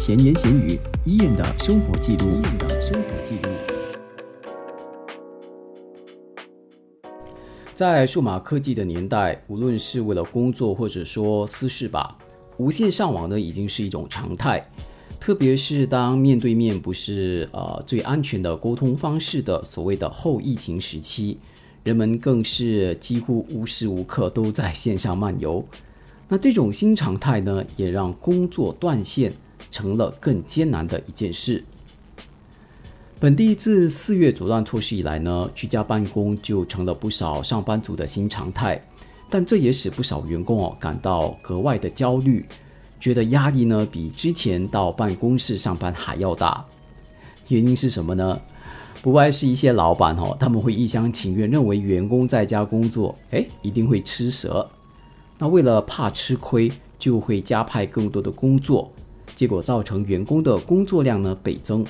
闲言闲语Ian的生活记录。在数码科技的年代，无论是为了工作或者说私事吧，无线上网呢已经是一种常态。特别是当面对面不是最安全的沟通方式的所谓的后疫情时期，人们更是几乎无时无刻都在线上漫游。那这种新常态呢，也让工作断线成了更艰难的一件事。本地自4月阻断措施以来呢，居家办公就成了不少上班族的新常态，但这也使不少员工感到格外的焦虑，觉得压力呢比之前到办公室上班还要大。原因是什么呢？不外是一些老板他们会一厢情愿认为员工在家工作一定会吃蛇，那为了怕吃亏，就会加派更多的工作，结果造成员工的工作量呢倍增。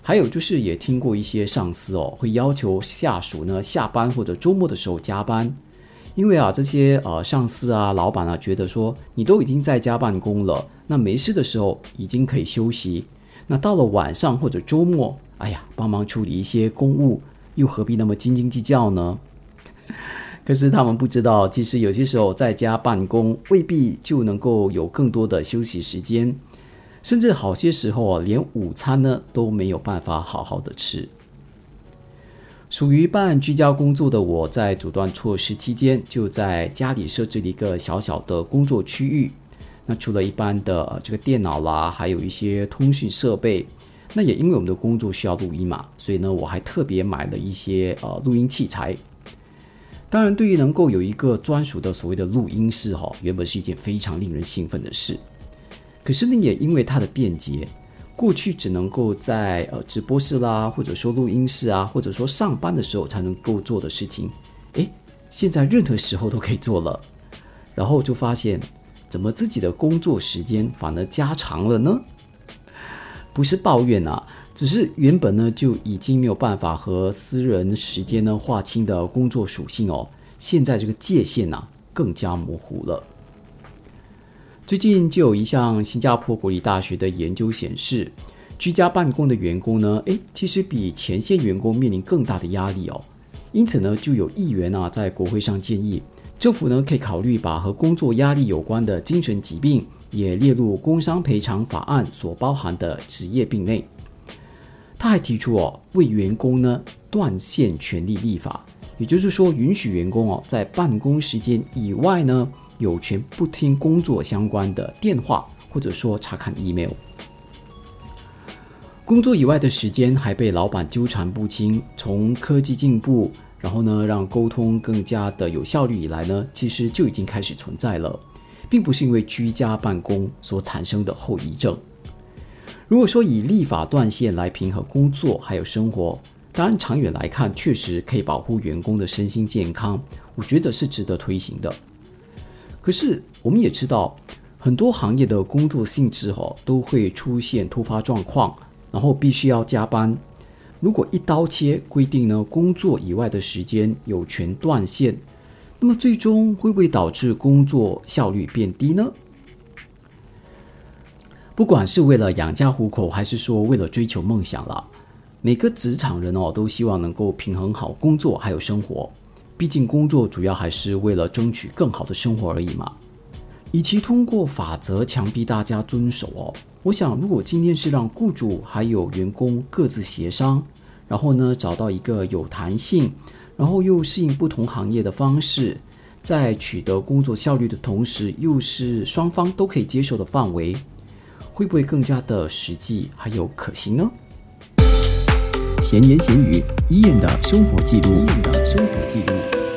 还有就是也听过一些上司会要求下属呢下班或者周末的时候加班，因为这些上司老板觉得说你都已经在家办公了，那没事的时候已经可以休息，那到了晚上或者周末，帮忙处理一些公务，又何必那么斤斤计较呢？可是他们不知道，其实有些时候在家办公未必就能够有更多的休息时间，甚至好些时候连午餐呢都没有办法好好的吃。属于半居家工作的我，在阻断措施期间就在家里设置了一个小小的工作区域。那除了一般的这个电脑啦，还有一些通讯设备。那也因为我们的工作需要录音嘛，所以呢我还特别买了一些录音器材。当然，对于能够有一个专属的所谓的录音室原本是一件非常令人兴奋的事。可是呢，也因为它的便捷，过去只能够在直播室啦，或者说录音室啊，或者说上班的时候才能够做的事情，现在任何时候都可以做了。然后就发现，怎么自己的工作时间反而加长了呢？不是抱怨只是原本呢就已经没有办法和私人时间呢划清的工作属性现在这个界限更加模糊了。最近就有一项新加坡国立大学的研究显示，居家办公的员工呢其实比前线员工面临更大的压力因此呢就有议员在国会上建议政府呢可以考虑把和工作压力有关的精神疾病也列入工伤赔偿法案所包含的职业病内。他还提出为员工呢断线权利立法，也就是说允许员工在办公时间以外呢有权不听工作相关的电话或者说查看 email。 工作以外的时间还被老板纠缠不清，从科技进步然后呢让沟通更加的有效率以来呢，其实就已经开始存在了，并不是因为居家办公所产生的后遗症。如果说以立法断线来平衡工作还有生活，当然长远来看确实可以保护员工的身心健康，我觉得是值得推行的。可是我们也知道，很多行业的工作性质都会出现突发状况，然后必须要加班。如果一刀切规定呢工作以外的时间有权断线，那么最终会不会导致工作效率变低呢？不管是为了养家糊口，还是说为了追求梦想啦，每个职场人都希望能够平衡好工作还有生活，毕竟工作主要还是为了争取更好的生活而已嘛。与其通过法则强逼大家遵守我想如果今天是让雇主还有员工各自协商，然后呢找到一个有弹性，然后又适应不同行业的方式，在取得工作效率的同时，又是双方都可以接受的范围，会不会更加的实际还有可行呢？闲言闲语，Ian的生活记录。